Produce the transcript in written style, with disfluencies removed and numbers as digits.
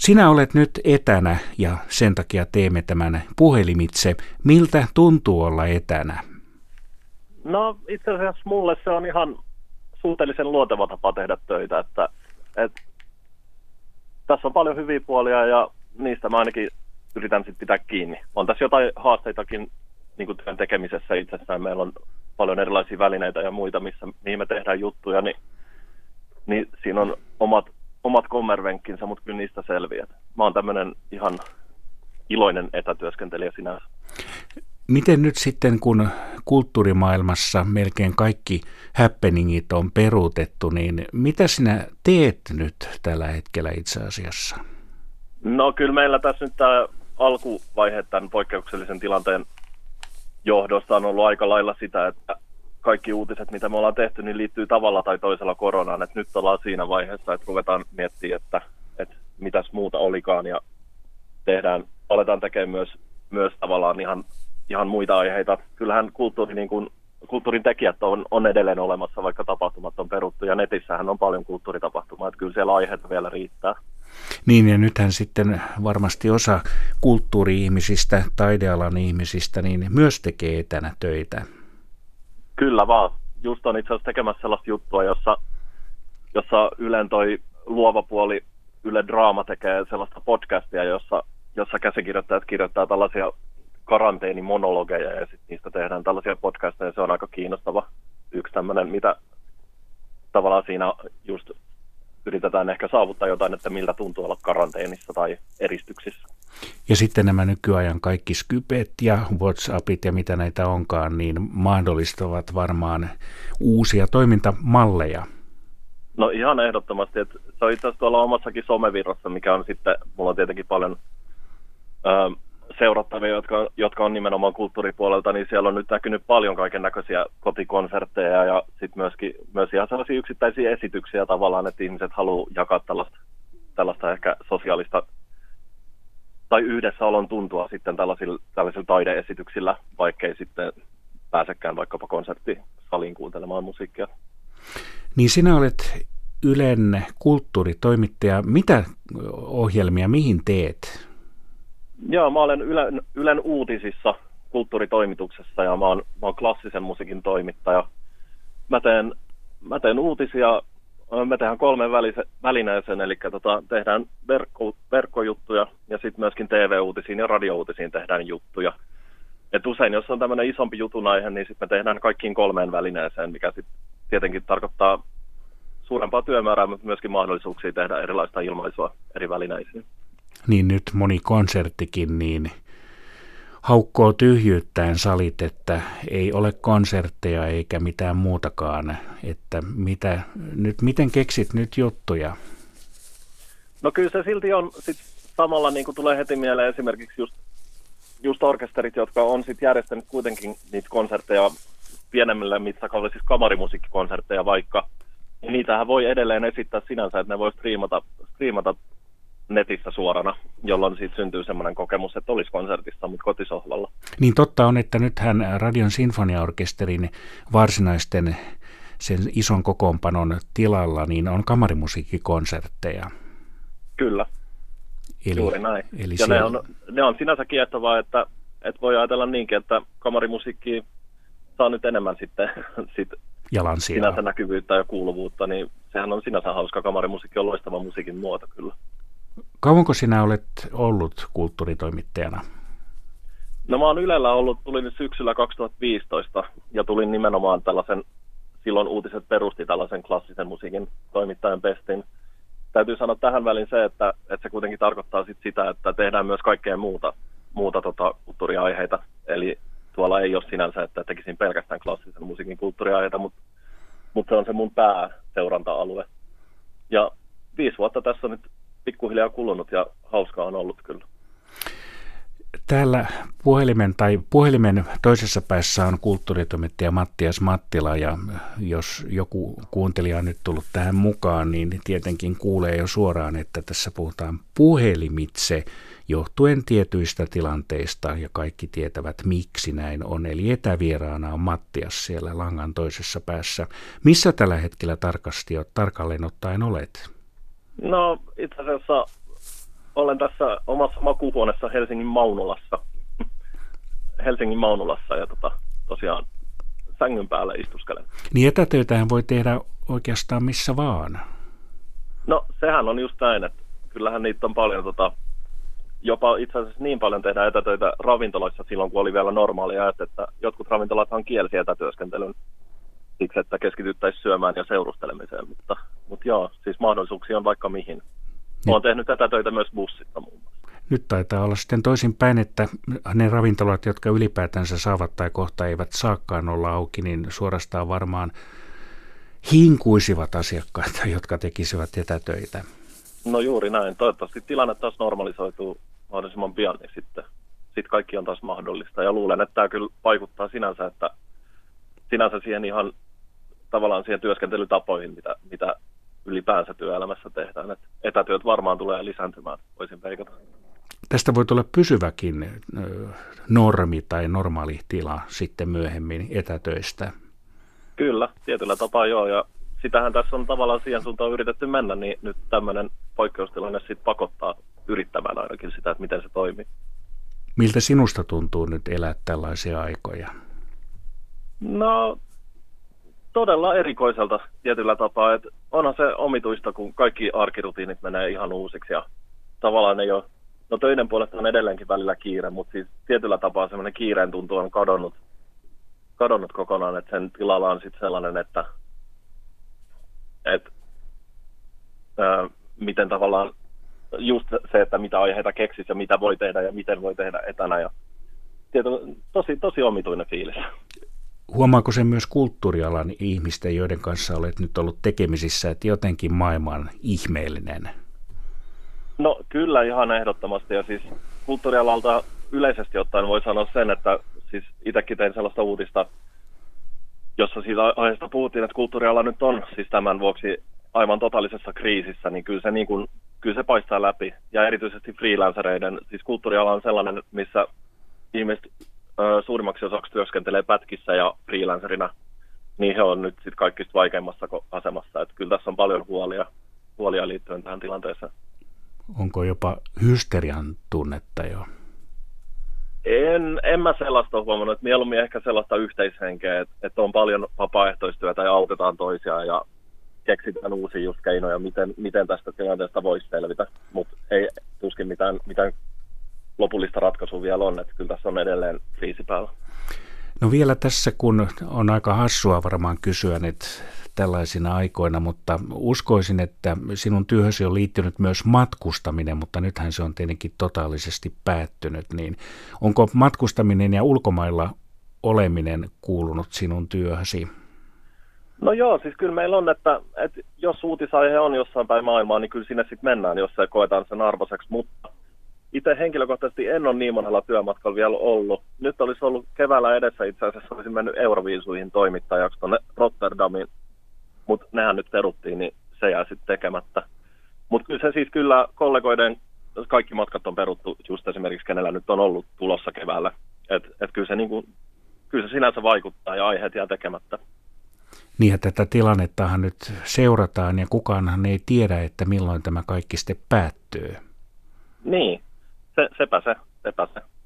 Sinä olet nyt etänä ja sen takia teemme tämän puhelimitse. Miltä tuntuu olla etänä? No itse asiassa mulle se on ihan suhteellisen luonteva tapa tehdä töitä. Että tässä on paljon hyviä puolia ja niistä mä ainakin yritän sitten pitää kiinni. On tässä jotain haasteitakin niin kuin työn tekemisessä itsessään. Meillä on paljon erilaisia välineitä ja muita, mihin me tehdään juttuja, niin siinä on omat kommervenkkinsä, mutta kyllä niistä selviät. Mä oon tämmöinen ihan iloinen etätyöskentelijä sinänsä. Miten nyt sitten, kun kulttuurimaailmassa melkein kaikki happeningit on peruutettu, niin mitä sinä teet nyt tällä hetkellä itse asiassa? No kyllä meillä tässä nyt tämä alkuvaihe tämän poikkeuksellisen tilanteen johdosta on ollut aika lailla sitä, että kaikki uutiset, mitä me ollaan tehty, niin liittyy tavalla tai toisella koronaan. Et nyt ollaan siinä vaiheessa, että ruvetaan miettimään, että mitäs muuta olikaan ja aletaan tekemään myös tavallaan ihan muita aiheita. Kyllähän kulttuurin tekijät on edelleen olemassa, vaikka tapahtumat on peruttu ja netissähän on paljon kulttuuritapahtumaa, että kyllä siellä aiheita vielä riittää. Niin ja nythän sitten varmasti osa kulttuuri-ihmisistä, taidealan ihmisistä, niin myös tekee etänä töitä. Kyllä vaan. Just on itse asiassa tekemässä sellaista juttua, jossa Ylen toi luova puoli Yle Draama tekee sellaista podcastia, jossa käsikirjoittajat kirjoittaa tällaisia karanteenimonologeja ja sitten niistä tehdään tällaisia podcasteja. Se on aika kiinnostava yksi tämmöinen, mitä tavallaan siinä just yritetään ehkä saavuttaa jotain, että miltä tuntuu olla karanteenissa tai eristyksissä. Ja sitten nämä nykyajan kaikki Skypet ja WhatsAppit ja mitä näitä onkaan, niin mahdollistavat varmaan uusia toimintamalleja. No ihan ehdottomasti. Että se on itse asiassa tuolla omassakin somevirrassa, mikä on sitten, mulla on tietenkin paljon seurattavia, jotka on nimenomaan kulttuuripuolelta, niin siellä on nyt näkynyt paljon kaiken näköisiä kotikonsertteja ja sitten myös ihan sellaisia yksittäisiä esityksiä tavallaan, että ihmiset haluaa jakaa tällaista ehkä sosiaalista tai yhdessäolon tuntua sitten tällaisilla taideesityksillä, vaikkei sitten pääsekään vaikkapa konserttisaliin kuuntelemaan musiikkia. Niin sinä olet Ylen kulttuuritoimittaja. Mitä ohjelmia, mihin teet? Joo, mä olen Ylen uutisissa kulttuuritoimituksessa ja mä oon klassisen musiikin toimittaja. Mä teen uutisia, me tehdään 3 välineeseen, eli tehdään verkkojuttuja ja sitten myöskin TV-uutisiin ja radiouutisiin tehdään juttuja. Et usein, jos on tämmöinen isompi jutun aihe, niin sitten me tehdään kaikkiin 3 välineeseen, mikä sitten tietenkin tarkoittaa suurempaa työmäärää, mutta myöskin mahdollisuuksia tehdä erilaista ilmaisua eri välineisiin. Niin nyt moni konserttikin niin haukkoo tyhjyyttään salit, että ei ole konsertteja eikä mitään muutakaan. Että miten keksit nyt juttuja? No kyllä se silti on sit samalla, niin kuin tulee heti mieleen esimerkiksi just orkesterit, jotka on sit järjestänyt kuitenkin niitä konsertteja pienemmillä mittakaavalla, siis kamarimusiikkikonsertteja vaikka. Ja niitähän voi edelleen esittää sinänsä, että ne voi striimata netissä suorana, jolloin siitä syntyy semmoinen kokemus, että olisi konsertissa, mutta kotisohvalla. Niin totta on, että nythän Radion sinfoniaorkesterin varsinaisten sen ison kokoonpanon tilalla niin on kamarimusiikkikonsertteja. Kyllä, juuri näin. Eli ja ne on sinänsä kiehtovaa, että voi ajatella niinkin, että kamarimusiikkia saa nyt enemmän sitten sinänsä näkyvyyttä ja kuuluvuutta, niin sehän on sinänsä hauska. Kamarimusiikki on loistava musiikin muoto kyllä. Kauanko sinä olet ollut kulttuuritoimittajana? No mä oon Ylellä ollut, tulin syksyllä 2015 ja tulin nimenomaan silloin uutiset perusti tällaisen klassisen musiikin toimittajan pestin. Täytyy sanoa tähän väliin se, että se kuitenkin tarkoittaa sitä, että tehdään myös kaikkea muuta kulttuuriaiheita. Eli tuolla ei ole sinänsä, että tekisin pelkästään klassisen musiikin kulttuuriaiheita, mutta se on se mun pääseuranta-alue. Ja 5 vuotta tässä on nyt pikkuhiljaa kulunut ja hauskaa on ollut kyllä. Täällä puhelimen toisessa päässä on kulttuuritoimittaja Mattias Mattila ja jos joku kuuntelija on nyt tullut tähän mukaan, niin tietenkin kuulee jo suoraan, että tässä puhutaan puhelimitse johtuen tietyistä tilanteista ja kaikki tietävät miksi näin on. Eli etävieraana on Mattias siellä langan toisessa päässä. Missä tällä hetkellä tarkalleen ottaen olet? No itse asiassa olen tässä omassa makuuhuoneessa Helsingin Maunulassa ja tosiaan sängyn päällä istuskelen. Niin etätöitähän voi tehdä oikeastaan missä vaan. No sehän on just näin, että kyllähän niitä on paljon, jopa itse asiassa niin paljon tehdään etätöitä ravintoloissa silloin, kun oli vielä normaalia, että jotkut ravintolathan kielsi etätyöskentelyn siksi, että keskityttäisiin syömään ja seurustelemiseen, mutta joo, siis mahdollisuuksia on vaikka mihin. Olen tehnyt etätöitä myös bussista muun muassa. Nyt taitaa olla sitten toisinpäin, että ne ravintolat, jotka ylipäätänsä saavat tai kohta eivät saakaan olla auki, niin suorastaan varmaan hinkuisivat asiakkaita, jotka tekisivät etätöitä. No juuri näin. Toivottavasti tilanne taas normalisoituu mahdollisimman pian, niin sitten kaikki on taas mahdollista. Ja luulen, että tämä kyllä vaikuttaa sinänsä, että sinänsä siihen ihan tavallaan siihen työskentelytapoihin, mitä ylipäänsä työelämässä tehdään. Et etätyöt varmaan tulee lisääntymään, voisin veikata. Tästä voi tulla pysyväkin normi tai normaali tila sitten myöhemmin etätöistä. Kyllä, tietyllä tapaa joo, ja sitähän tässä on tavallaan siihen suuntaan yritetty mennä, niin nyt tämmöinen poikkeustilanne sitten pakottaa yrittämään ainakin sitä, että miten se toimii. Miltä sinusta tuntuu nyt elää tällaisia aikoja? No, todella erikoiselta tietyllä tapaa, että onhan se omituista, kun kaikki arkirutiinit menee ihan uusiksi ja tavallaan ei ole, no töiden puolesta on edelleenkin välillä kiire, mutta siis tietyllä tapaa semmoinen kiireen tuntu on kadonnut kokonaan, että sen tilalla on sitten sellainen, että miten tavallaan just se, että mitä aiheita keksisi ja mitä voi tehdä ja miten voi tehdä etänä ja tosi omituinen fiilis. Huomaako sen myös kulttuurialan ihmisten, joiden kanssa olet nyt ollut tekemisissä, että jotenkin maailma on ihmeellinen? No kyllä ihan ehdottomasti, ja siis kulttuurialalta yleisesti ottaen voi sanoa sen, että siis itsekin tein sellaista uutista, jossa siitä aiheesta puhuttiin, että kulttuuriala nyt on siis tämän vuoksi aivan totaalisessa kriisissä, niin kyllä se paistaa läpi. Ja erityisesti freelancereiden, siis kulttuuriala on sellainen, missä ihmiset suurimmaksi osaksi työskentelee pätkissä ja freelancerina, niin he on nyt sitten kaikista vaikeimmassa asemassa. Että kyllä tässä on paljon huolia liittyen tähän tilanteeseen. Onko jopa hysterian tunnetta jo? En mä sellaista ole huomannut. Mieluummin ehkä sellaista yhteishenkeä, että on paljon vapaaehtoistyötä ja autetaan toisiaan ja keksitään uusia just keinoja, miten tästä tilanteesta voisi selvitä. Mutta ei tuskin mitään lopullista ratkaisua vielä on, että kyllä tässä on edelleen kriisi päällä. No vielä tässä, kun on aika hassua varmaan kysyä nyt tällaisina aikoina, mutta uskoisin, että sinun työhösi on liittynyt myös matkustaminen, mutta nythän se on tietenkin totaalisesti päättynyt, niin onko matkustaminen ja ulkomailla oleminen kuulunut sinun työhösi? No joo, siis kyllä meillä on, että jos uutisaihe on jossain päin maailmaa, niin kyllä sinne sitten mennään, jos se koetaan sen arvoiseksi, mutta itse henkilökohtaisesti en ole niin monella työmatkalla vielä ollut. Nyt olisi ollut keväällä edessä itse asiassa, olisin mennyt Euroviisuihin toimittajaksi tuonne Rotterdamiin, mutta nehän nyt peruttiin, niin se jää sitten tekemättä. Mutta kyllä se siis kyllä kollegoiden, kaikki matkat on peruttu, just esimerkiksi kenellä nyt on ollut tulossa keväällä. Et kyllä se sinänsä vaikuttaa ja aiheet jää tekemättä. Niin, että tätä tilannettahan nyt seurataan ja kukaanhan ei tiedä, että milloin tämä kaikki sitten päättyy. Niin. Sepä se.